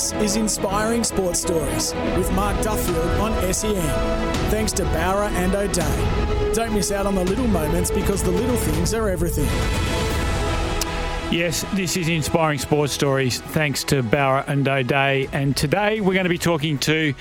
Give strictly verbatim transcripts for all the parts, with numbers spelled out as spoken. This is Inspiring Sports Stories with Mark Duffield on S E N. Thanks to Bowra and O'Dea. Don't miss out on the little moments because the little things are everything. Yes, this is Inspiring Sports Stories. Thanks to Bowra and O'Dea. And today we're going to be talking to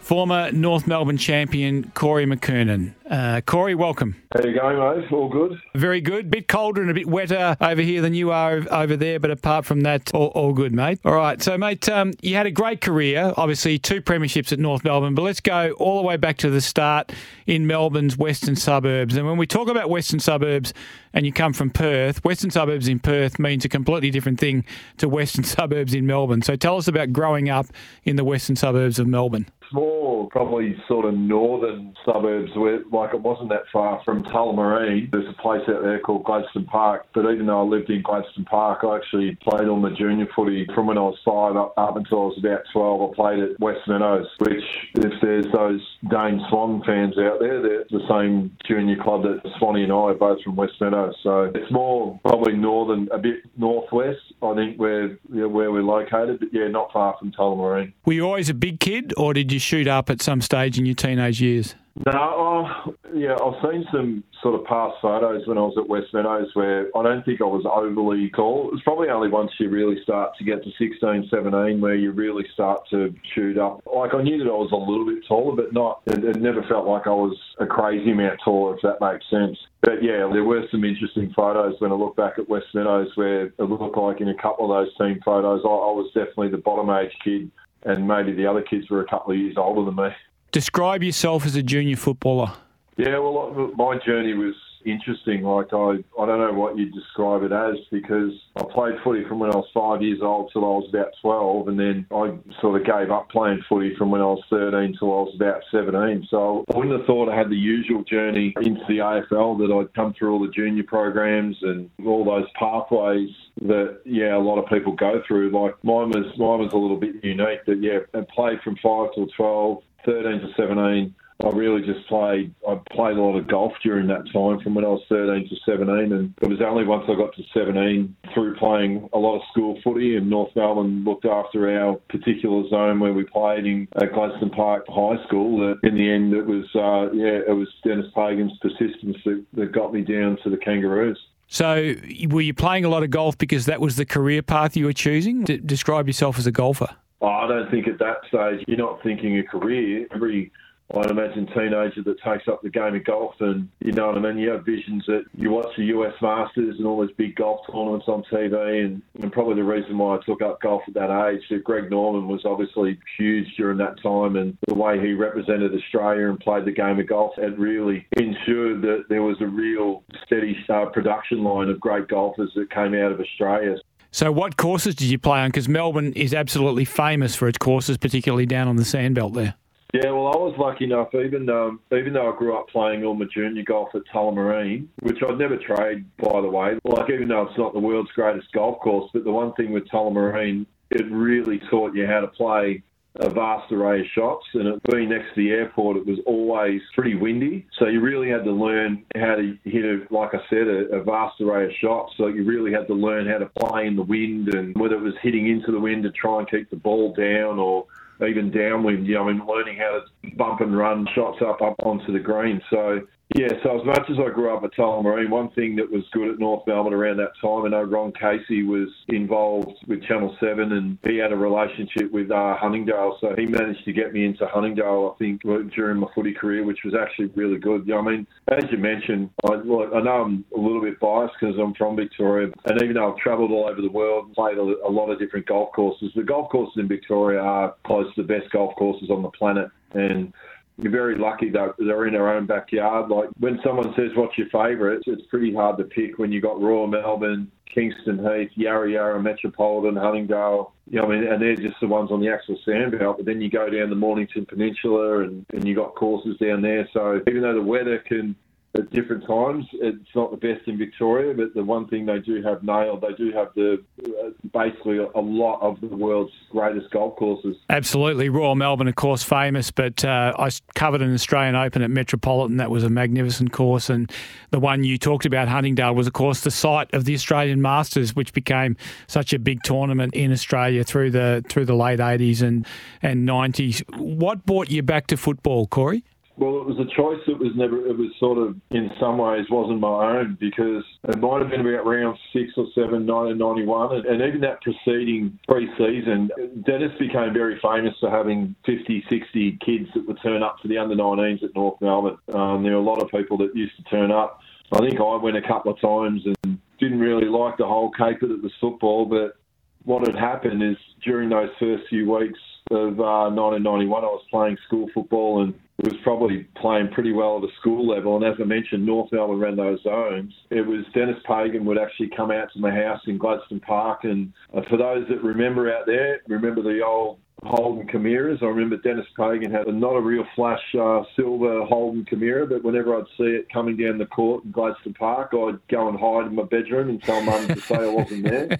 former North Melbourne champion Corey McKernan. Uh, Corey, welcome. How are you going, mate? All good? Very good. Bit colder and a bit wetter over here than you are over there, but apart from that, all, all good, mate. All right, so, mate, um, you had a great career, obviously two premierships at North Melbourne, but let's go all the way back to the start in Melbourne's western suburbs. And when we talk about western suburbs and you come from Perth, western suburbs in Perth means a completely different thing to western suburbs in Melbourne. So tell us about growing up in the western suburbs of Melbourne. Small, probably sort of northern suburbs where, like, it wasn't that far from Tullamarine. There's a place out there called Gladstone Park, but even though I lived in Gladstone Park, I actually played all my junior footy from when I was five up, up until I was about twelve. I played at Westmeadows, which, if there's those Dane Swan fans out there, they're the same junior club that Swanee and I are both from Westmeadows. So it's more probably northern, a bit northwest, I think, where, yeah, where we're located, but yeah, not far from Tullamarine. Were you always a big kid, or did you shoot up at some stage in your teenage years? No, oh, yeah, I've seen some sort of past photos when I was at Westmeadows where I don't think I was overly tall. It was probably only once you really start to get to sixteen, seventeen where you really start to shoot up. Like, I knew that I was a little bit taller, but not. It, it never felt like I was a crazy amount taller, if that makes sense. But yeah, there were some interesting photos when I look back at Westmeadows where it looked like in a couple of those team photos, I, I was definitely the bottom age kid, and maybe the other kids were a couple of years older than me. Describe yourself as a junior footballer. Yeah, well, my journey was interesting. Like, I, I don't know what you'd describe it as, because I played footy from when I was five years old till I was about twelve, and then I sort of gave up playing footy from when I was thirteen till I was about seventeen. So I wouldn't have thought I had the usual journey into the A F L, that I'd come through all the junior programs and all those pathways that, yeah, a lot of people go through. Like, mine was, mine was a little bit unique, that, yeah, I played from five till twelve, thirteen to seventeen. I really just played, I played a lot of golf during that time from when I was thirteen to seventeen, and it was only once I got to seventeen, through playing a lot of school footy, and North Melbourne looked after our particular zone where we played in at Gladstone Park High School, that in the end it was, uh, yeah, it was Dennis Pagan's persistence that, that got me down to the Kangaroos. So were you playing a lot of golf because that was the career path you were choosing? D- describe yourself as a golfer. Oh, I don't think at that stage you're not thinking a career. Every I'd imagine teenager that takes up the game of golf, and you know what I mean, you have visions that you watch the U S Masters and all those big golf tournaments on T V, and, and probably the reason why I took up golf at that age, that Greg Norman was obviously huge during that time, and the way he represented Australia and played the game of golf had really ensured that there was a real steady uh, production line of great golfers that came out of Australia. So what courses did you play on? Because Melbourne is absolutely famous for its courses, particularly down on the sandbelt there. Yeah, well, I was lucky enough, even um, even though I grew up playing all my junior golf at Tullamarine, which I'd never trade, by the way, like, even though it's not the world's greatest golf course, but the one thing with Tullamarine, it really taught you how to play a vast array of shots, and it being next to the airport, it was always pretty windy, so you really had to learn how to hit, a, like I said, a, a vast array of shots, so you really had to learn how to play in the wind, and whether it was hitting into the wind to try and keep the ball down, or even downwind, you know, I mean, learning how to bump and run shots up, up onto the green. So, yeah, so as much as I grew up at Tullamarine, one thing that was good at North Melbourne around that time, I know Ron Casey was involved with Channel seven, and he had a relationship with uh, Huntingdale, so he managed to get me into Huntingdale, I think, during my footy career, which was actually really good. You know, I mean, as you mentioned, I, look, I know I'm a little bit biased because I'm from Victoria, and even though I've travelled all over the world and played a, a lot of different golf courses, the golf courses in Victoria are close to the best golf courses on the planet, and you're very lucky that they're in our own backyard. Like, when someone says, what's your favourite, it's pretty hard to pick when you've got Royal Melbourne, Kingston Heath, Yarra Yarra, Metropolitan, Huntingdale, you know, I mean, and they're just the ones on the actual sandbelt. But then you go down the Mornington Peninsula, and, and you've got courses down there. So even though the weather can at different times. It's not the best in Victoria, but the one thing they do have nailed, they do have the uh, basically a lot of the world's greatest golf courses. Absolutely. Royal Melbourne, of course, famous, but uh, I covered an Australian Open at Metropolitan. That was a magnificent course. And the one you talked about, Huntingdale, was, of course, the site of the Australian Masters, which became such a big tournament in Australia through the through the late eighties and, and nineties. What brought you back to football, Corey? Well, it was a choice that was never, it was sort of, in some ways, wasn't my own, because it might have been about round six or seven, nineteen ninety-one, and, and even that preceding pre-season, Dennis became very famous for having fifty, sixty kids that would turn up for the under nineteens at North Melbourne. Um, there were a lot of people that used to turn up. I think I went a couple of times and didn't really like the whole cake that it was football, but what had happened is during those first few weeks of uh, nineteen ninety-one, I was playing school football and it was probably playing pretty well at a school level. And as I mentioned, North Melbourne ran those zones. It was Dennis Pagan would actually come out to my house in Gladstone Park. And for those that remember out there, remember the old Holden Chimeras. I remember Dennis Pagan had a, not a real flash uh, silver Holden Chimera, but whenever I'd see it coming down the court in Gladstone Park, I'd go and hide in my bedroom and tell Mum to say I wasn't there.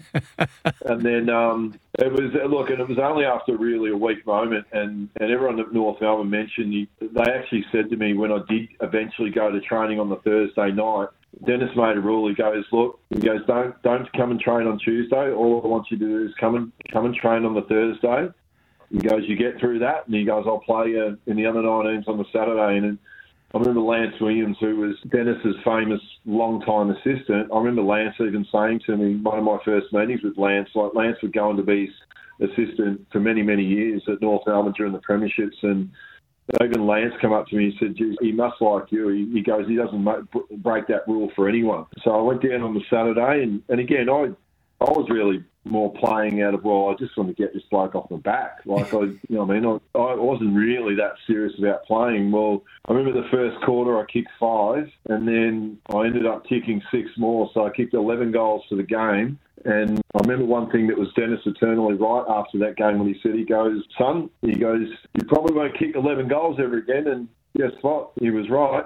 And then um, it was, look, and it was only after really a weak moment, and, and everyone at North Melbourne mentioned, they actually said to me when I did eventually go to training on the Thursday night, Dennis made a rule. He goes, look, he goes, don't don't come and train on Tuesday. All I want you to do is come and come and train on the Thursday. He goes, you get through that, and he goes, I'll play you in the under nineteens on the Saturday. And I remember Lance Williams, who was Dennis's famous long-time assistant. I remember Lance even saying to me, one of my first meetings with Lance, like Lance would go on to be his assistant for many, many years at North Melbourne during the premierships. And even Lance came up to me and said, geez, he must like you. He, he goes, he doesn't break that rule for anyone. So I went down on the Saturday, and, and again, I I was really more playing out of, well, I just want to get this bloke off my back. Like, I, you know what I mean? I, I wasn't really that serious about playing. Well, I remember the first quarter I kicked five, and then I ended up kicking six more, so I kicked eleven goals for the game. And I remember one thing that was Dennis eternally right after that game when he said, he goes, son, he goes, you probably won't kick eleven goals ever again. And guess what? He was right.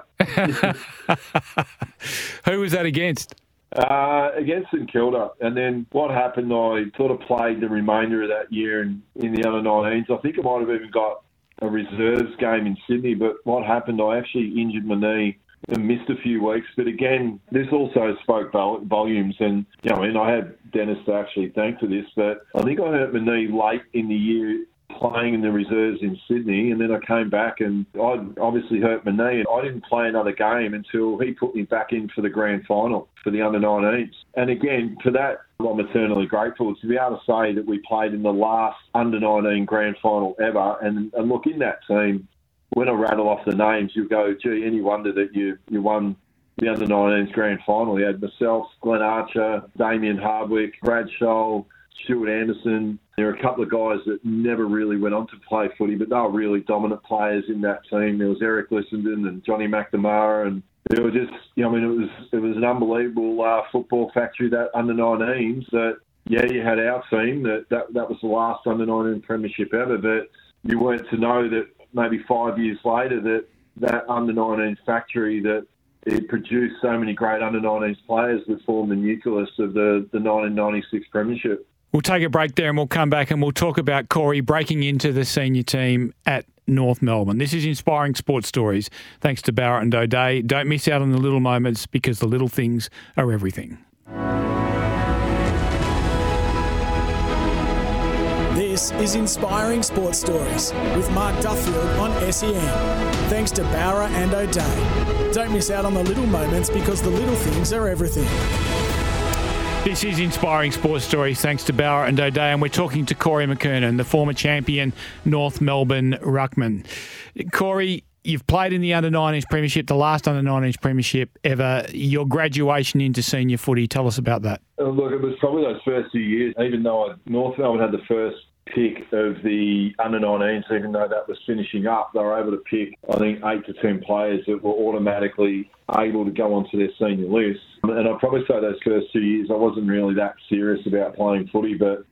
Who was that against? Uh, against St Kilda. And then what happened, I sort of played the remainder of that year in, in the under nineteens. I think I might have even got a reserves game in Sydney, but what happened, I actually injured my knee and missed a few weeks. But again, this also spoke volumes. And, you know, and I had Dennis to actually thank for this, but I think I hurt my knee late in the year playing in the reserves in Sydney, and then I came back and I obviously hurt my knee and I didn't play another game until he put me back in for the grand final for the under nineteens. And again, for that, I'm eternally grateful to be able to say that we played in the last under nineteen grand final ever. And, and look, in that team, when I rattle off the names, you'll go, gee, any wonder that you, you won the under nineteens grand final. You had myself, Glenn Archer, Damien Hardwick, Brad Scholl, Stuart Anderson. There were a couple of guys that never really went on to play footy, but they were really dominant players in that team. There was Eric Lissenden and Johnny McNamara, and it was just, you know, I mean, it was it was an unbelievable uh, football factory, that under nineteens. That yeah, you had our team. That that, that was the last under nineteen premiership ever, but you weren't to know that maybe five years later that that under nineteen factory that it produced so many great under nineteens players that formed the nucleus of the the nineteen ninety-six premiership. We'll take a break there and we'll come back and we'll talk about Corey breaking into the senior team at North Melbourne. This is Inspiring Sports Stories. Thanks to Bowra and O'Dea. Don't miss out on the little moments, because the little things are everything. This is Inspiring Sports Stories with Mark Duffield on S E N. Thanks to Bowra and O'Dea. Don't miss out on the little moments, because the little things are everything. This is Inspiring Sports Stories, thanks to Bowra and O'Dea, and we're talking to Corey McKernan, the former champion North Melbourne ruckman. Corey, you've played in the under nineteens premiership, the last under nineteens premiership ever. Your graduation into senior footy, tell us about that. Oh, look, it was probably those first few years, even though I, North Melbourne had the first pick of the under nineteens, even though that was finishing up, they were able to pick, I think, eight to ten players that were automatically able to go onto their senior list. And I'd probably say those first two years, I wasn't really that serious about playing footy, but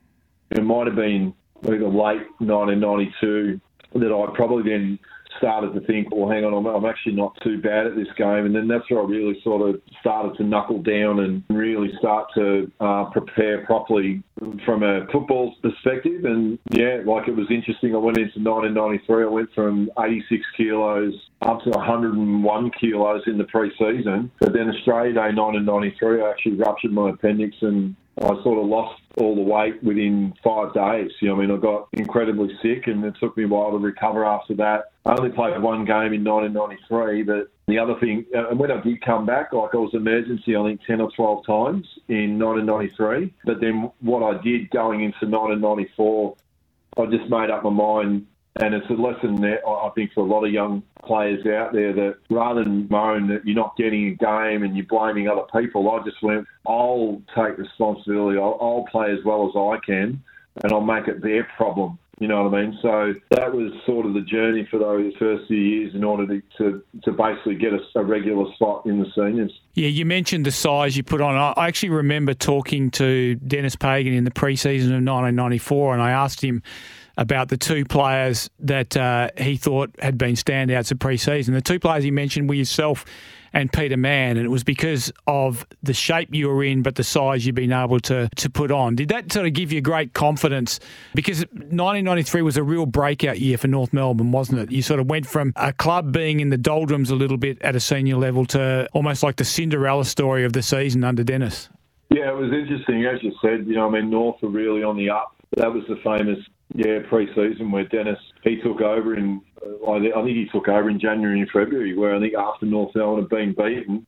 it might have been either late nineteen ninety-two that I probably then started to think, well, hang on, I'm, I'm actually not too bad at this game. And then that's where I really sort of started to knuckle down and really start to uh, prepare properly from a football perspective. And, yeah, like it was interesting. I went into nineteen ninety-three. I went from eighty-six kilos up to one hundred one kilos in the pre-season. But then Australia Day nineteen ninety-three, I actually ruptured my appendix and I sort of lost all the weight within five days. You know, I mean, I got incredibly sick and it took me a while to recover after that. I only played one game in nineteen ninety-three, but the other thing, and when I did come back, like I was emergency, I think, ten or twelve times in nineteen ninety-three. But then what I did going into nineteen ninety-four, I just made up my mind. And it's a lesson that I think for a lot of young players out there that rather than moan that you're not getting a game and you're blaming other people, I just went, I'll take responsibility. I'll, I'll play as well as I can and I'll make it their problem. You know what I mean? So that was sort of the journey for those first few years in order to to, to basically get a, a regular spot in the seniors. Yeah, you mentioned the size you put on. I actually remember talking to Dennis Pagan in the pre-season of nineteen ninety-four and I asked him about the two players that uh, he thought had been standouts of pre-season. The two players he mentioned were yourself and Peter Mann, and it was because of the shape you were in but the size you'd been able to to put on. Did that sort of give you great confidence? Because nineteen ninety-three was a real breakout year for North Melbourne, wasn't it? You sort of went from a club being in the doldrums a little bit at a senior level to almost like the Cinderella story of the season under Dennis. Yeah, it was interesting. As you said, you know, I mean, North were really on the up. That was the famous... Yeah, pre-season where Dennis, he took over in, I think he took over in January and February, where I think after North Melbourne had been beaten.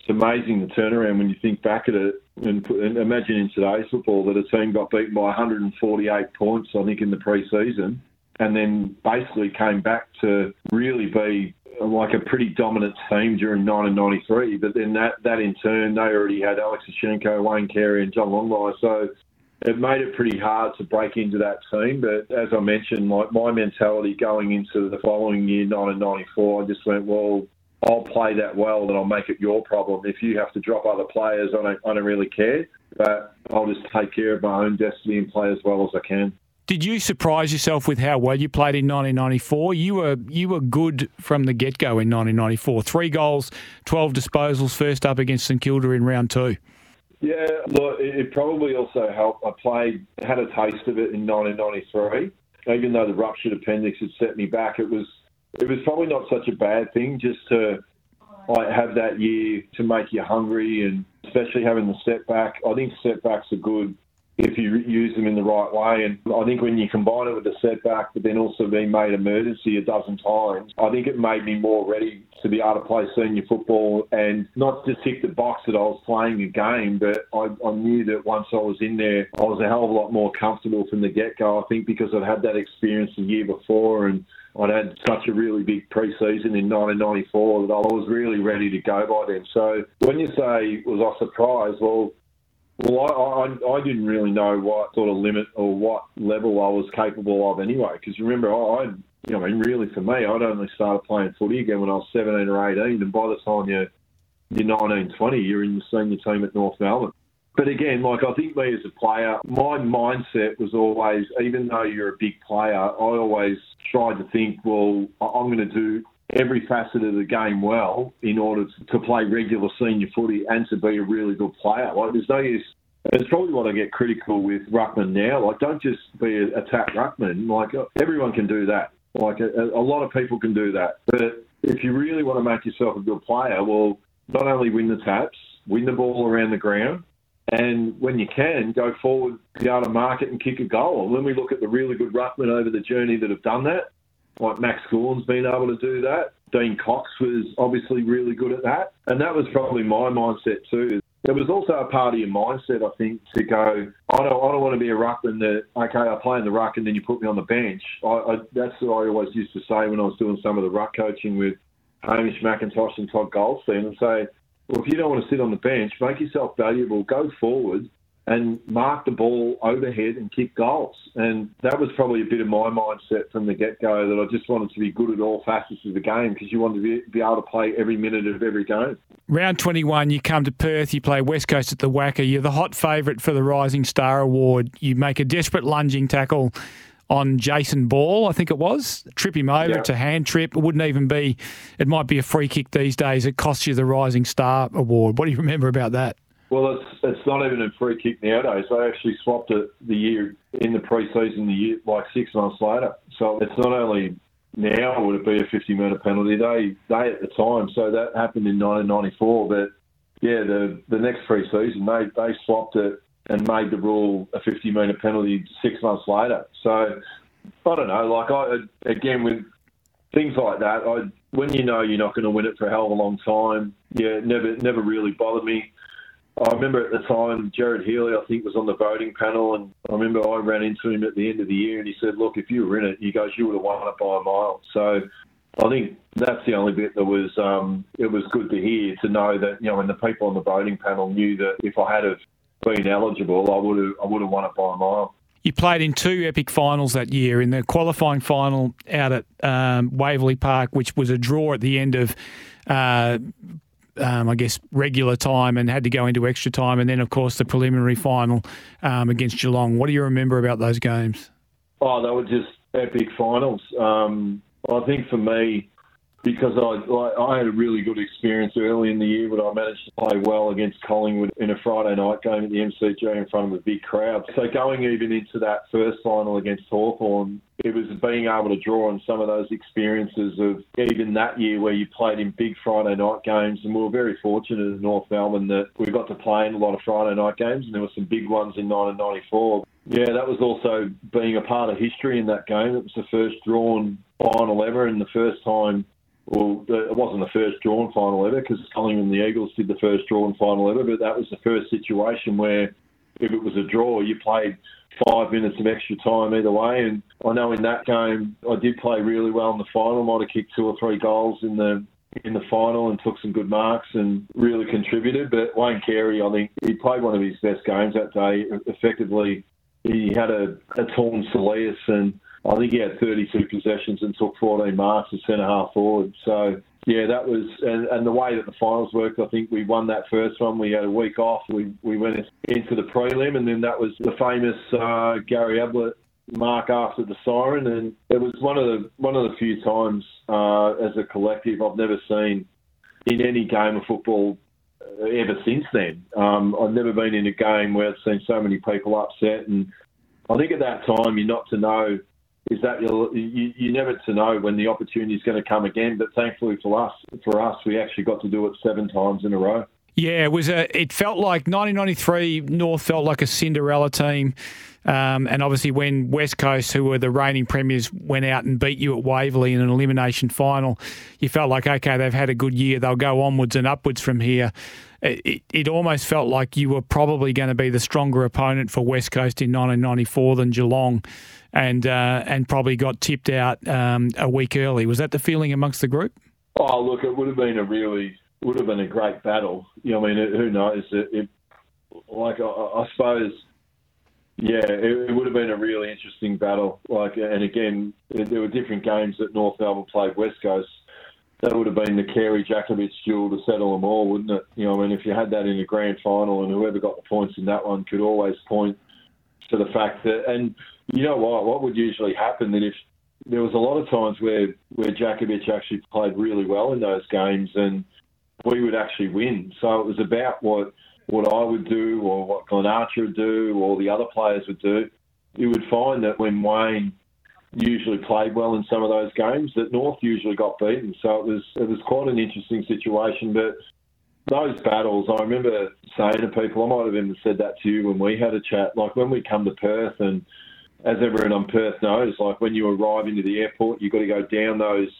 It's amazing the turnaround when you think back at it and, put, and imagine in today's football that a team got beaten by one hundred forty-eight points, I think, in the pre-season, and then basically came back to really be like a pretty dominant team during nineteen ninety-three. But then that, that in turn, they already had Alex Ashenko, Wayne Carey and John Longmire. So... it made it pretty hard to break into that team. But as I mentioned, like my mentality going into the following year, nineteen ninety-four, I just went, well, I'll play that well and I'll make it your problem. If you have to drop other players, I don't, I don't really care. But I'll just take care of my own destiny and play as well as I can. Did you surprise yourself with how well you played in nineteen ninety-four? You were you were good from the get-go in nineteen ninety-four. Three goals, twelve disposals, first up against St Kilda in round two. Yeah, look, it probably also helped. I played, had a taste of it in nineteen ninety-three. Even though the ruptured appendix had set me back, it was it was probably not such a bad thing just to like, have that year to make you hungry, and especially having the setback. I think setbacks are good if you use them in the right way. And I think when you combine it with the setback, but then also being made emergency a dozen times, I think it made me more ready to be able to play senior football and not just tick the box that I was playing a game, but I, I knew that once I was in there, I was a hell of a lot more comfortable from the get-go, I think, because I'd had that experience the year before and I'd had such a really big pre-season in nineteen ninety-four that I was really ready to go by then. So when you say, was I surprised? Well, Well, I, I I didn't really know what sort of limit or what level I was capable of anyway. Because remember, I, I you know, I mean, really for me, I'd only started playing footy again when I was seventeen or eighteen, and by the time you're you're nineteen, twenty, you're in the senior team at North Melbourne. But again, like I think me as a player, my mindset was always, even though you're a big player, I always tried to think, well, I'm going to do every facet of the game well in order to play regular senior footy and to be a really good player. Like there's no use. It's probably what I get critical with ruckman now. Like don't just be a, a tap ruckman. Like everyone can do that. Like a, a lot of people can do that. But if you really want to make yourself a good player, well, not only win the taps, win the ball around the ground, and when you can, go forward, be able to mark it and kick a goal. And when we look at the really good ruckmen over the journey that have done that, like Max Gorn's been able to do that. Dean Cox was obviously really good at that. And that was probably my mindset too. There was also a part of your mindset, I think, to go, I don't, I don't want to be a ruckman that, okay, I play in the ruck and then you put me on the bench. I, I, that's what I always used to say when I was doing some of the ruck coaching with Hamish McIntosh and Todd Goldstein and say, well, if you don't want to sit on the bench, make yourself valuable, go forward and mark the ball overhead and kick goals. And that was probably a bit of my mindset from the get-go, that I just wanted to be good at all facets of the game because you wanted to be, be able to play every minute of every game. Round twenty-one, you come to Perth, you play West Coast at the Wacker, you're the hot favourite for the Rising Star Award, you make a desperate lunging tackle on Jason Ball, I think it was. Trip him over. Yeah. It's a hand trip. It wouldn't even be, it might be a free kick these days. It costs you the Rising Star Award. What do you remember about that? Well, it's it's not even a free kick nowadays. They actually swapped it the year in the pre-season, the year like six months later. So it's not only now would it be a fifty-metre penalty, they they at the time. So that happened in nineteen ninety-four. But yeah, the the next pre-season they they swapped it and made the rule a fifty-metre penalty six months later. So I don't know. Like I again with things like that, I when you know you're not going to win it for a hell of a long time, yeah, it never never really bothered me. I remember at the time, Jared Healy, I think, was on the voting panel, and I remember I ran into him at the end of the year, and he said, look, if you were in it, he goes, you would have won it by a mile. So I think that's the only bit that was, um, it was good to hear, to know that, you know, and the people on the voting panel knew that if I had have been eligible, I would have, I would have won it by a mile. You played in two epic finals that year, in the qualifying final out at um, Waverley Park, which was a draw at the end of... Uh, Um, I guess, regular time and had to go into extra time. And then, of course, the preliminary final um, against Geelong. What do you remember about those games? Oh, they were just epic finals. Um, I think for me, because I, I I had a really good experience early in the year, but I managed to play well against Collingwood in a Friday night game at the M C G in front of a big crowd. So going even into that first final against Hawthorn, it was being able to draw on some of those experiences of even that year where you played in big Friday night games. And we were very fortunate in North Melbourne that we got to play in a lot of Friday night games, and there were some big ones in nineteen ninety-four. Yeah, that was also being a part of history in that game. It was the first drawn final ever and the first time Well, it wasn't the first drawn final ever because Collingwood and the Eagles did the first drawn final ever, but that was the first situation where if it was a draw, you played five minutes of extra time either way. And I know in that game, I did play really well in the final. Might have kicked two or three goals in the in the final and took some good marks and really contributed. But Wayne Carey, I think he played one of his best games that day. Effectively, he had a, a torn soleus and I think he had thirty-two possessions and took fourteen marks as centre-half forward. So, yeah, that was... And, and the way that the finals worked, I think we won that first one. We had a week off. We we went into the prelim, and then that was the famous uh, Gary Ablett mark after the siren. And it was one of the one of the few times uh, as a collective I've never seen in any game of football ever since then. Um, I've never been in a game where I've seen so many people upset. And I think at that time, you're not to know... is that you'll, you, you never to know when the opportunity is going to come again. But thankfully for us, for us, we actually got to do it seven times in a row. Yeah, it was. A, it felt like nineteen ninety-three, North felt like a Cinderella team. Um, and obviously when West Coast, who were the reigning premiers, went out and beat you at Waverley in an elimination final, you felt like, OK, they've had a good year. They'll go onwards and upwards from here. It, it, it almost felt like you were probably going to be the stronger opponent for West Coast in nineteen ninety-four than Geelong. And uh, and probably got tipped out um, a week early. Was that the feeling amongst the group? Oh, look, it would have been a really would have been a great battle. You know, I mean, it, who knows? It, it, like I, I suppose, yeah, it, it would have been a really interesting battle. Like, and again, there were different games that North Melbourne played West Coast. That would have been the Carey-Jakovic duel to settle them all, wouldn't it? You know, I mean, if you had that in a grand final, and whoever got the points in that one could always point to the fact that and. You know what? What would usually happen that if there was a lot of times where where Jakovic actually played really well in those games, and we would actually win. So it was about what what I would do, or what Glenn Archer would do, or the other players would do. You would find that when Wayne usually played well in some of those games, that North usually got beaten. So it was it was quite an interesting situation, but. Those battles, I remember saying to people, I might have even said that to you when we had a chat, like when we come to Perth and as everyone on Perth knows, like when you arrive into the airport, you've got to go down those,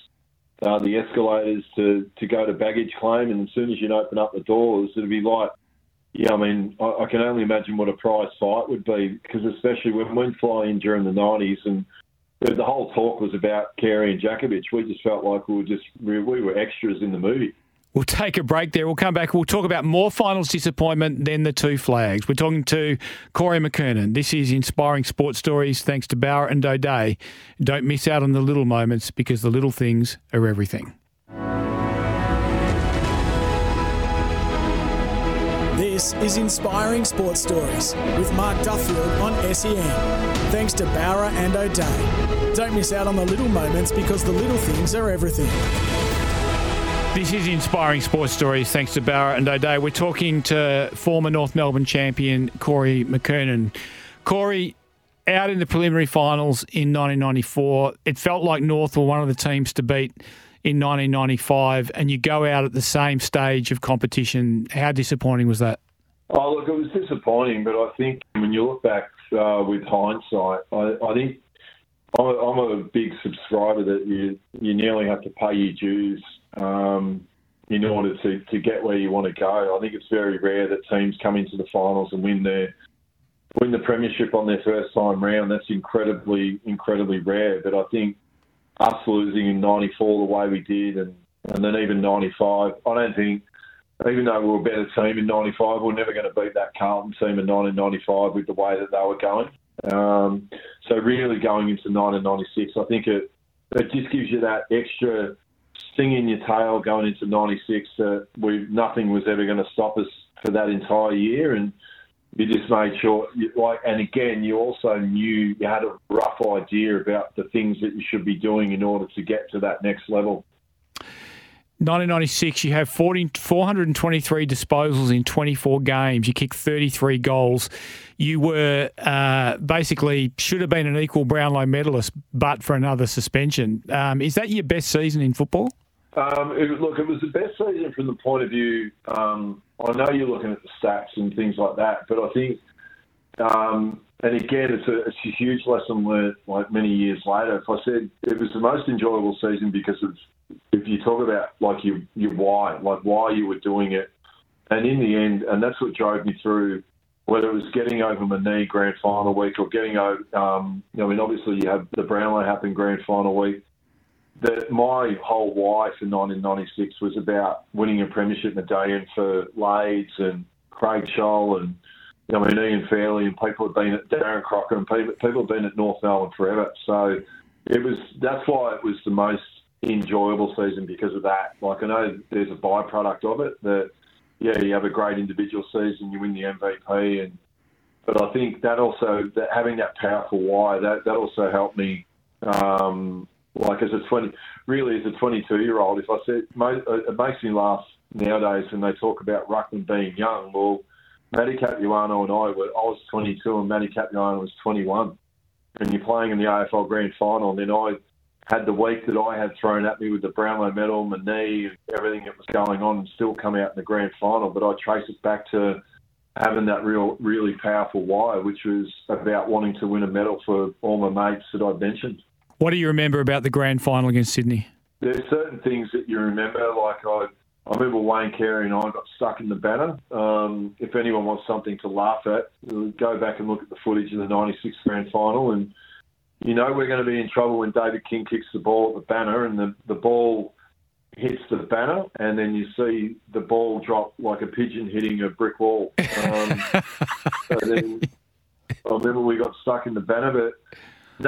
uh, the escalators to, to go to baggage claim. And as soon as you open up the doors, it'd be like, yeah, I mean, I, I can only imagine what a prize fight would be because especially when we fly in during the nineties and the whole talk was about Carey and Jakovic. We just felt like we were just, we were extras in the movie. We'll take a break there. We'll come back. We'll talk about more finals disappointment than the two flags. We're talking to Corey McKernan. This is Inspiring Sports Stories thanks to Bowra and O'Dea. Don't miss out on the little moments because the little things are everything. This is Inspiring Sports Stories with Mark Duffield on S E N. Thanks to Bowra and O'Dea. Don't miss out on the little moments because the little things are everything. This is Inspiring Sports Stories, thanks to Bowra and O'Dea. We're talking to former North Melbourne champion Corey McKernan. Corey, out in the preliminary finals in nineteen ninety-four, it felt like North were one of the teams to beat in nineteen ninety-five, and you go out at the same stage of competition. How disappointing was that? Oh, look, it was disappointing, but I think when you look back uh, with hindsight, I, I think I'm a, I'm a big subscriber that you you nearly have to pay your dues Um, in order to, to get where you want to go. I think it's very rare that teams come into the finals and win their win the premiership on their first time round. That's incredibly, incredibly rare. But I think us losing in ninety-four the way we did, and, and then even ninety-five, I don't think, even though we were a better team in ninety-five, we're never going to beat that Carlton team in nineteen ninety-five with the way that they were going. Um, so really going into nineteen ninety-six, I think it, it just gives you that extra thing in your tail going into ninety-six that we nothing was ever going to stop us for that entire year, and you just made sure. Like, and again, you also knew you had a rough idea about the things that you should be doing in order to get to that next level. nineteen ninety-six, you have four hundred twenty-three disposals in twenty-four games. You kicked thirty-three goals. You were uh, basically should have been an equal Brownlow medalist, but for another suspension. Um, is that your best season in football? Um, it, look, it was the best season from the point of view. Um, I know you're looking at the stats and things like that, but I think, um, and again, it's a, it's a huge lesson learned. Like many years later, if I said it was the most enjoyable season because of. If you talk about like your your why, like why you were doing it, and in the end, and that's what drove me through, whether it was getting over my knee grand final week or getting over, um, I mean, obviously you have the Brownlow happen grand final week. That my whole why for nineteen ninety-six was about winning a premiership medallion for Lades and Craig Scholl and I mean Ian Fairley and people have been at Darren Crocker and people people have been at North Melbourne forever. So it was that's why it was the most enjoyable season because of that. Like I know there's a byproduct of it that, yeah, you have a great individual season, you win the M V P, and but I think that also that having that powerful why that, that also helped me. Um, like as a twenty, really as a twenty-two year old, if I said it makes me laugh nowadays when they talk about ruckman being young. Well, Matty Capuano and I were I was twenty-two and Matty Capuano was twenty-one, and you're playing in the A F L Grand Final, and then I. had the week that I had thrown at me with the Brownlow medal, my knee, everything that was going on, and still come out in the grand final. But I trace it back to having that real, really powerful why, which was about wanting to win a medal for all my mates that I'd mentioned. What do you remember about the grand final against Sydney? There's certain things that you remember. Like I, I remember Wayne Carey and I got stuck in the banner. Um, if anyone wants something to laugh at, go back and look at the footage of the ninety-six grand final and. You know we're going to be in trouble when David King kicks the ball at the banner and the, the ball hits the banner and then you see the ball drop like a pigeon hitting a brick wall. Um, so then I remember we got stuck in the banner. But,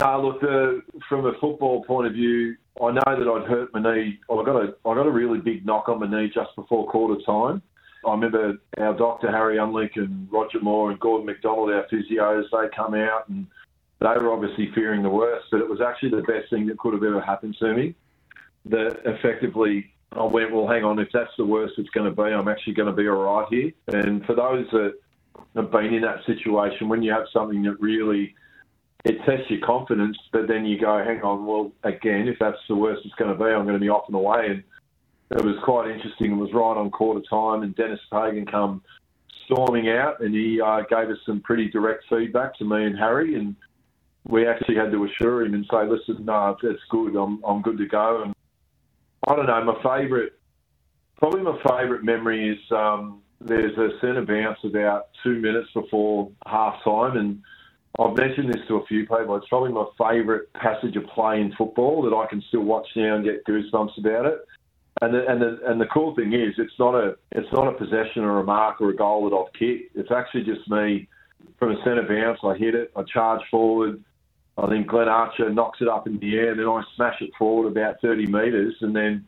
no, look, the, from a football point of view, I know that I'd hurt my knee. I got a, I got a really big knock on my knee just before quarter time. I remember our doctor, Harry Unleak, and Roger Moore and Gordon MacDonald, our physios, they come out and they were obviously fearing the worst, but it was actually the best thing that could have ever happened to me. That effectively, I went, well, hang on, if that's the worst it's going to be, I'm actually going to be all right here. And for those that have been in that situation, when you have something that really, it tests your confidence, but then you go, hang on, well, again, if that's the worst it's going to be, I'm going to be off and away. And it was quite interesting. It was right on quarter time, and Dennis Pagan come storming out, and he uh, gave us some pretty direct feedback to me and Harry, and we actually had to assure him and say, listen, no, that's good. I'm I'm good to go. And I don't know, my favourite, probably my favourite memory is um, there's a centre bounce about two minutes before half-time. And I've mentioned this to a few people. It's probably my favourite passage of play in football that I can still watch now and get goosebumps about it. And the, and the, and the cool thing is it's not a it's not a possession or a mark or a goal that I've kicked. It's actually just me from a centre bounce. I hit it. I charge forward. I think Glenn Archer knocks it up in the air, and then I smash it forward about thirty metres, and then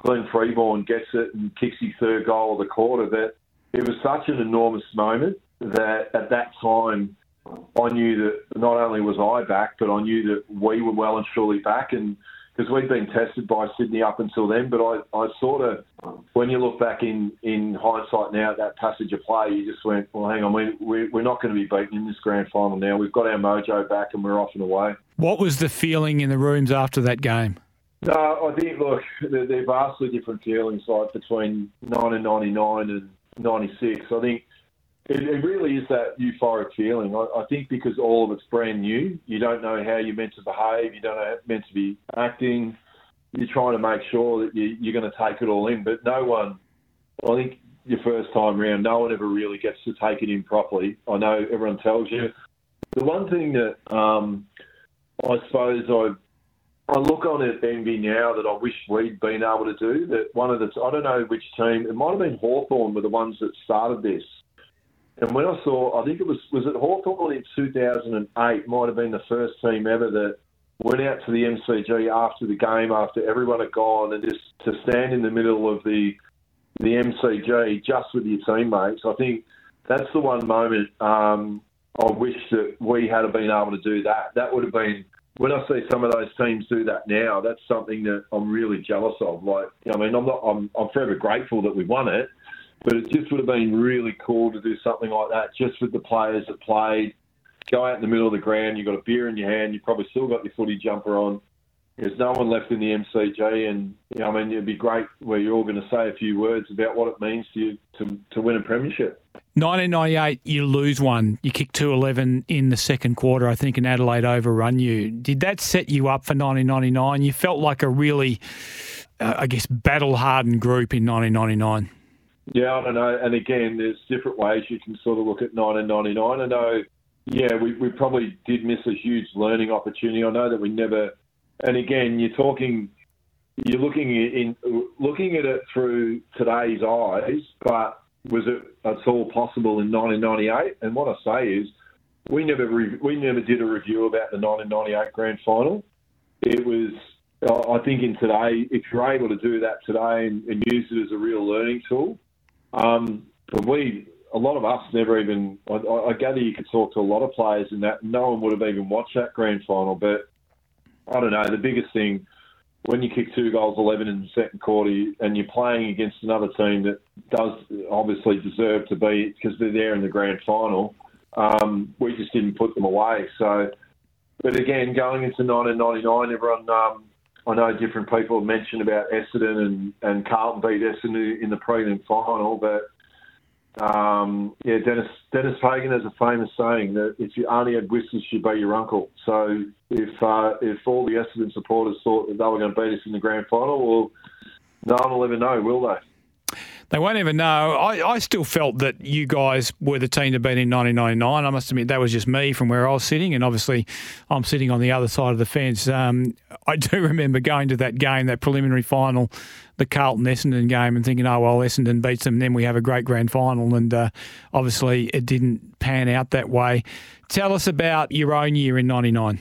Glenn Freeborn gets it and kicks his third goal of the quarter. That it was such an enormous moment that at that time I knew that not only was I back, but I knew that we were well and truly back, and because we'd been tested by Sydney up until then. But I, I sort of, when you look back in, in hindsight now at that passage of play, you just went, well, hang on, we, we, we're not going to be beaten in this grand final now. We've got our mojo back and we're off and away. What was the feeling in the rooms after that game? No, I think, look, they're, they're vastly different feelings, like between nineteen ninety-nine and ninety-six. I think it, it really is that euphoric feeling. I, I think because all of it's brand new, you don't know how you're meant to behave, you don't know how you're meant to be acting, you're trying to make sure that you, you're going to take it all in. But no one, I think your first time round, no one ever really gets to take it in properly. I know everyone tells you. The one thing that um, I suppose I... I look on at envy now that I wish we'd been able to do, that one of the, I don't know which team, it might have been Hawthorn were the ones that started this. And when I saw, I think it was, was it Hawthorn in two thousand eight, might have been the first team ever that went out to the M C G after the game, after everyone had gone, and just to stand in the middle of the the M C G just with your teammates. I think that's the one moment um, I wish that we had been able to do that. That would have been, when I see some of those teams do that now, that's something that I'm really jealous of. Like, I mean, I'm not, I'm, I'm forever grateful that we won it, but it just would have been really cool to do something like that, just with the players that played. Go out in the middle of the ground, you've got a beer in your hand, you've probably still got your footy jumper on. There's no one left in the M C G, and you know, I mean, it'd be great where you're all going to say a few words about what it means to you to, to win a premiership. nineteen ninety-eight, you lose one. You kick two eleven in the second quarter, I think, and Adelaide overrun you. Did that set you up for nineteen ninety-nine? You felt like a really, uh, I guess, battle-hardened group in nineteen ninety-nine. Yeah, I don't know. And again, there's different ways you can sort of look at nineteen ninety-nine. I know, yeah, we, we probably did miss a huge learning opportunity. I know that we never... And again, you're talking, you're looking in, looking at it through today's eyes, but was it at all possible in nineteen ninety-eight? And what I say is, we never re, we never did a review about the nineteen ninety-eight grand final. It was, I think, in today, if you're able to do that today and, and use it as a real learning tool, um, we, a lot of us never even. I, I gather you could talk to a lot of players in that. No one would have even watched that grand final, but. I don't know, the biggest thing, when you kick two goals, eleven in the second quarter, and you're playing against another team that does obviously deserve to be, because they're there in the grand final, um, we just didn't put them away. So, but again, going into nineteen ninety-nine, everyone, um, I know different people have mentioned about Essendon and, and Carlton beat Essendon in the prelim final, but Um, yeah, Dennis Dennis Pagan has a famous saying that if your auntie had whiskers, she'd be your uncle. So if uh, if all the Essendon supporters thought that they were going to beat us in the grand final, well, no one will ever know, will they? They won't ever know. I, I still felt that you guys were the team to beat in nineteen ninety-nine. I must admit that was just me from where I was sitting, and obviously I'm sitting on the other side of the fence. Um, I do remember going to that game, that preliminary final, the Carlton-Essendon game, and thinking, oh, well, Essendon beats them, then we have a great grand final. And uh, obviously it didn't pan out that way. Tell us about your own year in ninety-nine.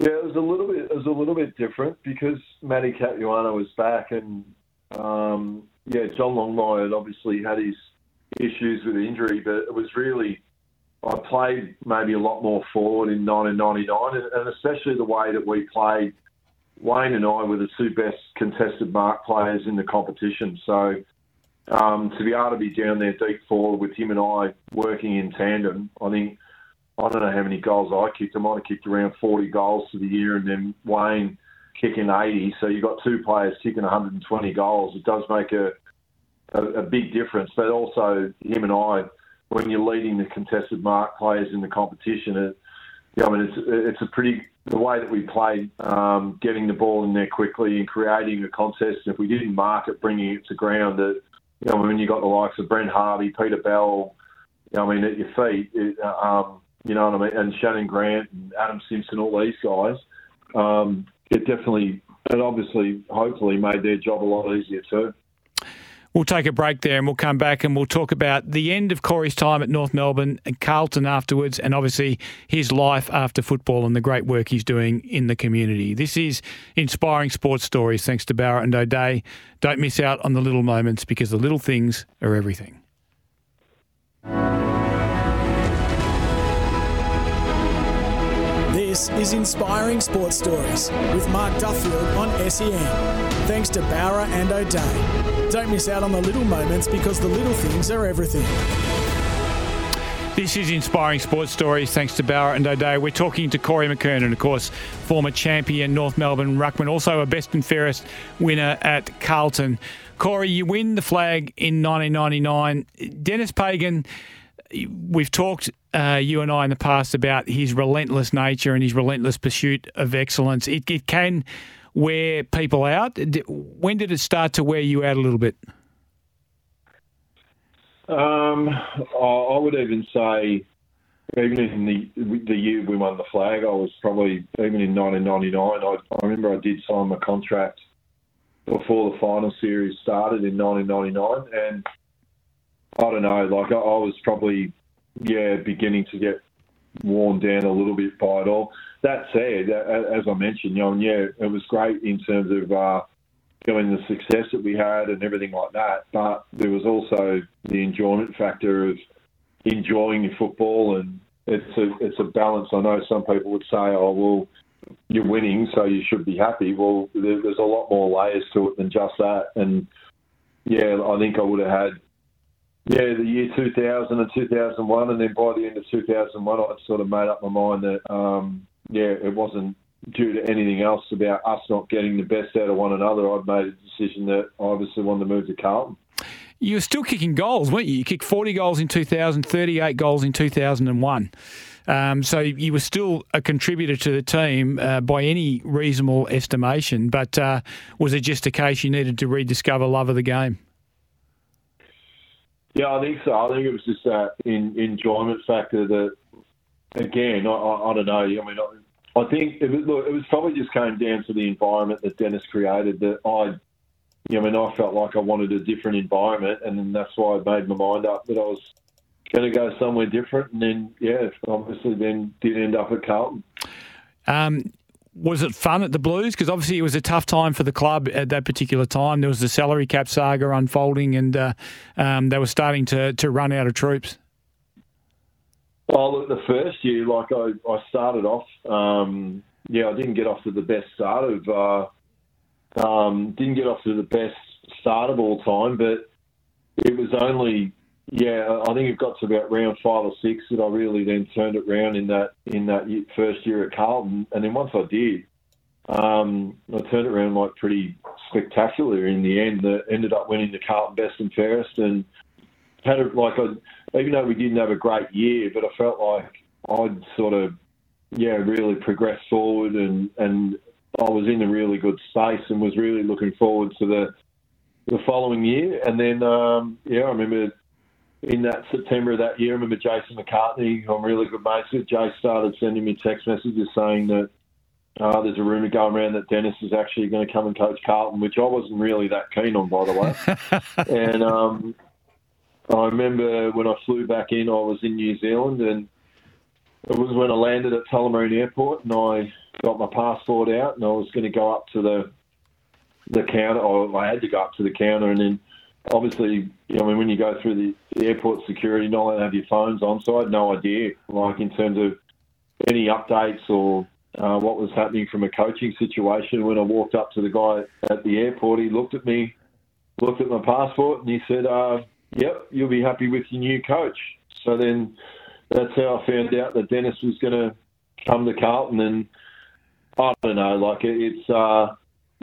Yeah, it was a little bit, it was a little bit different because Matty Capuano was back and... Um, Yeah, John Longmire had obviously had his issues with injury, but it was really, I played maybe a lot more forward in nineteen ninety-nine, and especially the way that we played. Wayne and I were the two best contested mark players in the competition. So um, to be able to be down there deep forward with him and I working in tandem, I think, I don't know how many goals I kicked. I might have kicked around forty goals for the year, and then Wayne kicking eighty, so you've got two players kicking one hundred twenty goals. It does make a, a a big difference. But also, him and I, when you're leading the contested mark players in the competition, it, I mean, it's it's a pretty, the way that we played, um, getting the ball in there quickly and creating a contest. If we didn't mark it, bringing it to ground, that, you know, when you got the likes of Brent Harvey, Peter Bell, I mean, at your feet, it, um, you know what I mean, and Shannon Grant and Adam Simpson, all these guys. Um, It definitely, it obviously, hopefully made their job a lot easier too. We'll take a break there and we'll come back and we'll talk about the end of Corey's time at North Melbourne and Carlton afterwards, and obviously his life after football and the great work he's doing in the community. This is Inspiring Sports Stories, thanks to Bowra and O'Dea. Don't miss out on the little moments, because the little things are everything. This is Inspiring Sports Stories with Mark Duffield on S E N. Thanks to Bowra and O'Dea. Don't miss out on the little moments because the little things are everything. This is Inspiring Sports Stories, thanks to Bowra and O'Dea. We're talking to Corey McKernan, of course, former champion North Melbourne ruckman, also a best and fairest winner at Carlton. Corey, you win the flag in nineteen ninety-nine. Dennis Pagan, we've talked, uh, you and I, in the past about his relentless nature and his relentless pursuit of excellence. It, it can wear people out. When did it start to wear you out a little bit? Um, I would even say, even in the the year we won the flag, I was probably, even in nineteen ninety-nine, I, I remember I did sign my contract before the final series started in nineteen ninety-nine, and I don't know, like I, I was probably, yeah, beginning to get worn down a little bit by it all. That said, as I mentioned, you know, yeah, it was great in terms of uh, Doing the success that we had and everything like that, but there was also the enjoyment factor of enjoying your football, and it's a it's a balance. I know some people would say, "Oh, well, you're winning, so you should be happy." Well, there, there's a lot more layers to it than just that, and yeah, I think I would have had yeah the year two thousand and two thousand one, and then by the end of two thousand one, I sort of made up my mind that um, yeah, it wasn't due to anything else about us not getting the best out of one another. I'd made a decision that I obviously wanted to move to Carlton. You were still kicking goals, weren't you? You kicked forty goals in two thousand, thirty-eight goals in two thousand one. Um, so you were still a contributor to the team uh, by any reasonable estimation, but uh, was it just a case you needed to rediscover love of the game? Yeah, I think so. I think it was just that in, enjoyment factor that, again, I, I, I don't know. I mean, I, I think it was, look, it was probably just came down to the environment that Dennis created. That I, you know, I mean, I felt like I wanted a different environment, and then that's why I made my mind up that I was going to go somewhere different. And then, yeah, obviously, then did end up at Carlton. Um, was it fun at the Blues? Because obviously, it was a tough time for the club at that particular time. There was the salary cap saga unfolding, and uh, um, they were starting to to run out of troops. Well, look, the first year, like I, I started off, um, yeah, I didn't get off to the best start of, uh, um, didn't get off to the best start of all time, but it was only, yeah, I think it got to about round five or six that I really then turned it round in that in that year, first year at Carlton, and then once I did, um, I turned it around like pretty spectacular in the end. That ended up winning the Carlton Best and Fairest, and had a, like I. Even though we didn't have a great year, but I felt like I'd sort of, yeah, really progressed forward, and, and I was in a really good space and was really looking forward to the the following year. And then, um, yeah, I remember in that September of that year, I remember Jason McCartney, who I'm really good mates with, Jay started sending me text messages saying that uh, there's a rumour going around that Dennis is actually going to come and coach Carlton, which I wasn't really that keen on, by the way. and, um... I remember when I flew back in, I was in New Zealand, and it was when I landed at Tullamarine Airport, and I got my passport out, and I was going to go up to the the counter. Or I had to go up to the counter, and then obviously, you know, I mean, when you go through the, the airport security, not allowed to have your phones on, so I had no idea, like in terms of any updates or uh, what was happening from a coaching situation. When I walked up to the guy at the airport, he looked at me, looked at my passport, and he said, Uh, yep, you'll be happy with your new coach. So then that's how I found out that Dennis was going to come to Carlton. And I don't know, like it's, uh,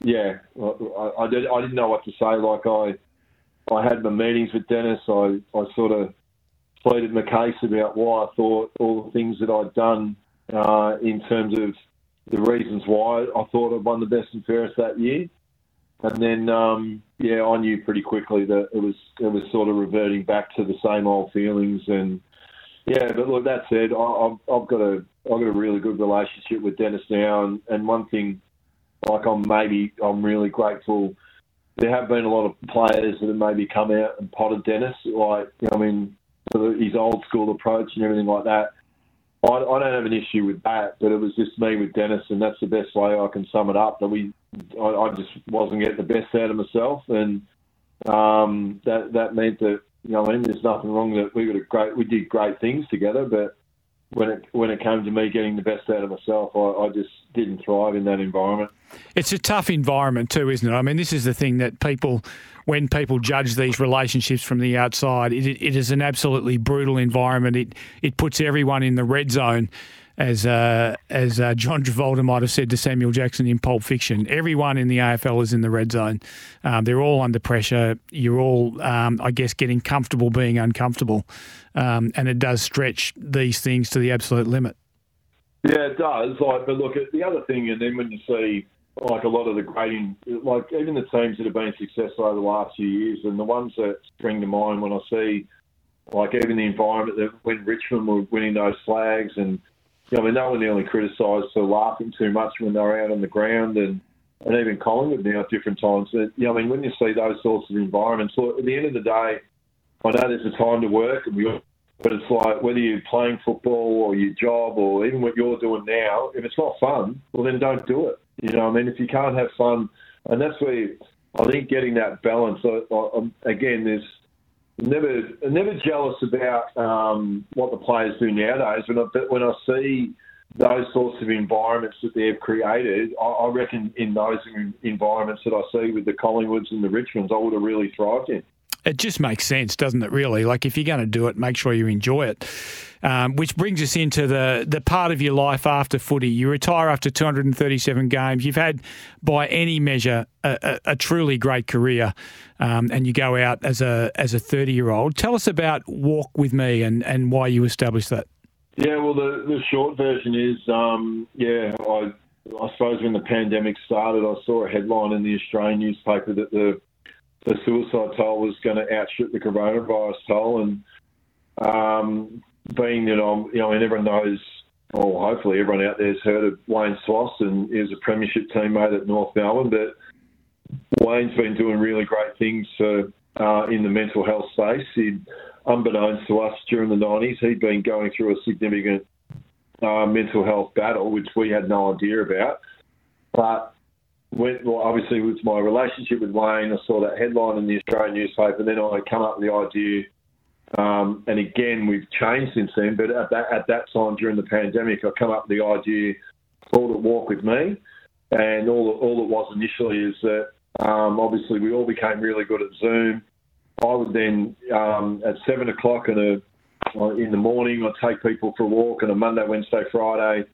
yeah, I, I, did, I didn't know what to say. Like I I had my meetings with Dennis. I, I sort of pleaded my case about why I thought all the things that I'd done uh, in terms of the reasons why I thought I'd won the best and fairest that year. And then, um, yeah, I knew pretty quickly that it was it was sort of reverting back to the same old feelings. And yeah, but look, that said, I, I've got a I've got a really good relationship with Dennis now. And, and one thing, like I'm maybe I'm really grateful. There have been a lot of players that have maybe come out and potted Dennis, like I mean, his old school approach and everything like that. I, I don't have an issue with that, but it was just me with Dennis, and that's the best way I can sum it up. That we, I, I just wasn't getting the best out of myself, and um, that that meant that, you know, I mean, there's nothing wrong that we got a great, we did great things together, but when it when it came to me getting the best out of myself, I, I just didn't thrive in that environment. It's a tough environment too, isn't it? I mean, this is the thing that people, when people judge these relationships from the outside, it, it is an absolutely brutal environment. It it puts everyone in the red zone, as uh, as uh, John Travolta might have said to Samuel Jackson in Pulp Fiction. Everyone in the A F L is in the red zone. Um, they're all under pressure. You're all, um, I guess, getting comfortable being uncomfortable. Um, and it does stretch these things to the absolute limit. Yeah, it does. Like, but look, the other thing, and then when you see, like, a lot of the grading, like, even the teams that have been successful over the last few years, and the ones that spring to mind when I see, like, even the environment that when Richmond were winning those flags, and, you know, I mean, they were nearly criticised for laughing too much when they were out on the ground, and, and even Collingwood now at different times. You know, I mean, when you see those sorts of environments, look, at the end of the day, I know there's a time to work, and we all, but it's like whether you're playing football or your job or even what you're doing now, if it's not fun, well, then don't do it. You know what I mean? If you can't have fun, and that's where you, I think getting that balance, I, I, again, there's never I'm never jealous about um, what the players do nowadays. When I, when I see those sorts of environments that they've created, I, I reckon in those environments that I see with the Collingwoods and the Richmonds, I would have really thrived in. It just makes sense, doesn't it, really? Like, if you're going to do it, make sure you enjoy it. Um, which brings us into the, the part of your life after footy. You retire after two hundred thirty-seven games. You've had, by any measure, a, a, a truly great career, um, and you go out as a as a thirty-year-old. Tell us about Walk With Me and, and why you established that. Yeah, well, the, the short version is, um, yeah, I, I suppose when the pandemic started, I saw a headline in the Australian newspaper that the the suicide toll was going to outstrip the coronavirus toll, and um, being that I'm, you know, and everyone knows, or hopefully everyone out there's heard of Wayne Swaston. He was a premiership teammate at North Melbourne, but Wayne's been doing really great things for, uh, in the mental health space. He'd, unbeknownst to us during the nineties, he'd been going through a significant uh, mental health battle, which we had no idea about, but Went, well, obviously, with my relationship with Wayne, I saw that headline in the Australian newspaper. Then I come up with the idea, um, and again, we've changed since then. But at that at that time during the pandemic, I come up with the idea, called it Walk With Me, and all all it was initially is that um, obviously we all became really good at Zoom. I would then um, at seven o'clock in a in the morning, I'd take people for a walk on a Monday, Wednesday, Friday.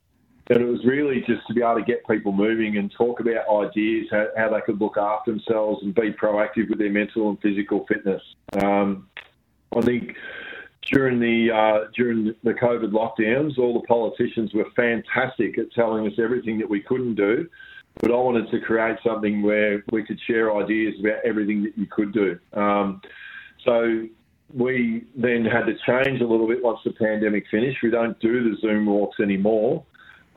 And it was really just to be able to get people moving and talk about ideas, how, how they could look after themselves and be proactive with their mental and physical fitness. Um, I think during the uh, during the COVID lockdowns, all the politicians were fantastic at telling us everything that we couldn't do, but I wanted to create something where we could share ideas about everything that you could do. Um, so... we then had to change a little bit once the pandemic finished. We don't do the Zoom walks anymore.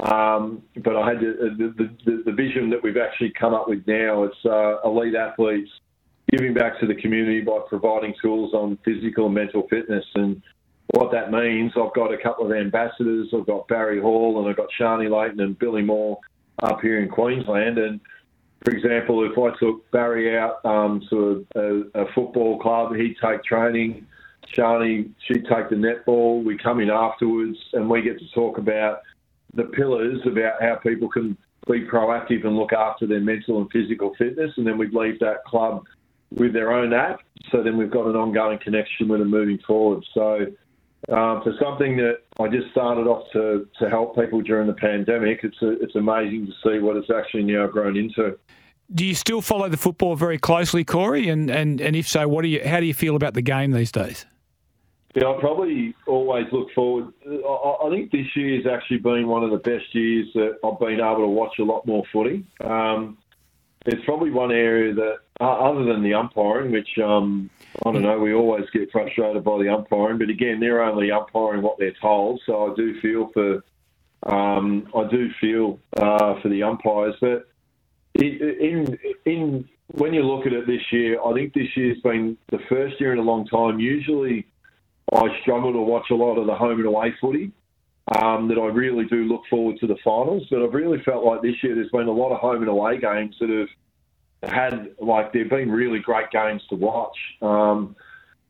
Um, but I had to, the, the, the vision that we've actually come up with now, it's uh, elite athletes giving back to the community by providing tools on physical and mental fitness. And what that means, I've got a couple of ambassadors. I've got Barry Hall and I've got Shani Layton and Billy Moore up here in Queensland. And, for example, if I took Barry out um, to a, a football club, he'd take training. Shani, she'd take the netball. We come in afterwards and we get to talk about the pillars about how people can be proactive and look after their mental and physical fitness, and then we'd leave that club with their own app, so then we've got an ongoing connection with them moving forward. So uh, for something that I just started off to, to help people during the pandemic, it's a, it's amazing to see what it's actually now grown into. Do you still follow the football very closely, Corey? And, and, and if so, what do you? How do you feel about the game these days? Yeah, I probably always look forward. I think this year's actually been one of the best years that I've been able to watch a lot more footy. Um, it's probably one area that, other than the umpiring, which, um, I don't know, we always get frustrated by the umpiring, but again, they're only umpiring what they're told, so I do feel for um, I do feel uh, for the umpires. But in in when you look at it this year, I think this year's been the first year in a long time. Usually I struggle to watch a lot of the home and away footy, um, that I really do look forward to the finals. But I've really felt like this year there's been a lot of home and away games that have had, like, they've been really great games to watch. Um,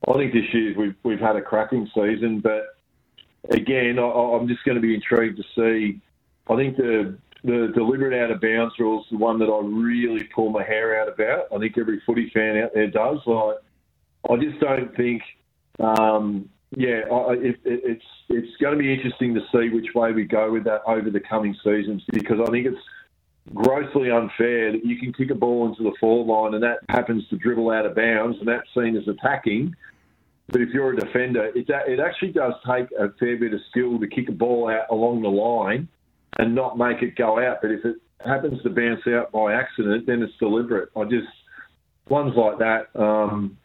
I think this year we've we've had a cracking season, but again, I, I'm just going to be intrigued to see. I think the the deliberate out of bounds rule is the one that I really pull my hair out about. I think every footy fan out there does. Like, I just don't think. Um, yeah, I, it, it's it's going to be interesting to see which way we go with that over the coming seasons, because I think it's grossly unfair that you can kick a ball into the four line and that happens to dribble out of bounds and that's seen as attacking. But if you're a defender, it, it actually does take a fair bit of skill to kick a ball out along the line and not make it go out. But if it happens to bounce out by accident, then it's deliberate. I just, ones like that, um,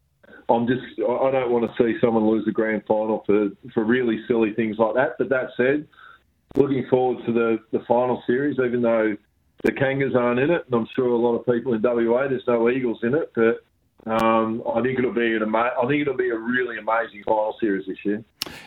I'm just, I don't want to see someone lose the grand final for, for really silly things like that. But that said, looking forward to the, the final series, even though the Kangas aren't in it, and I'm sure a lot of people in W A, there's no Eagles in it, but um, I think it'll be an ama- I think it'll be a really amazing final series this year.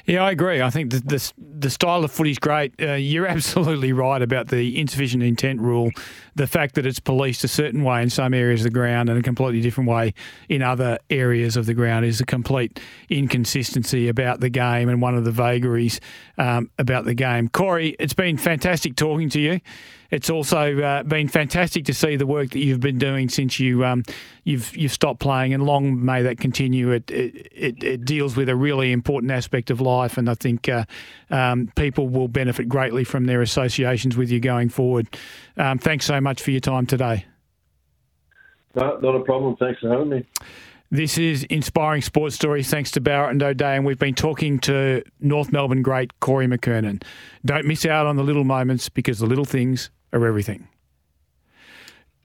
Yeah, I agree. I think the the, the style of footy's great. Uh, you're absolutely right about the insufficient intent rule, the fact that it's policed a certain way in some areas of the ground and a completely different way in other areas of the ground is a complete inconsistency about the game and one of the vagaries um, about the game. Corey, it's been fantastic talking to you. It's also uh, been fantastic to see the work that you've been doing since you um, you've you've stopped playing, and long may that continue. It it, it deals with a really important aspect of life, and I think uh, um, people will benefit greatly from their associations with you going forward. Um, thanks so much for your time today. No, not a problem. Thanks for having me. This is Inspiring Sports Stories, thanks to Bowra and O'Dea, and we've been talking to North Melbourne great Corey McKernan. Don't miss out on the little moments, because the little things are everything.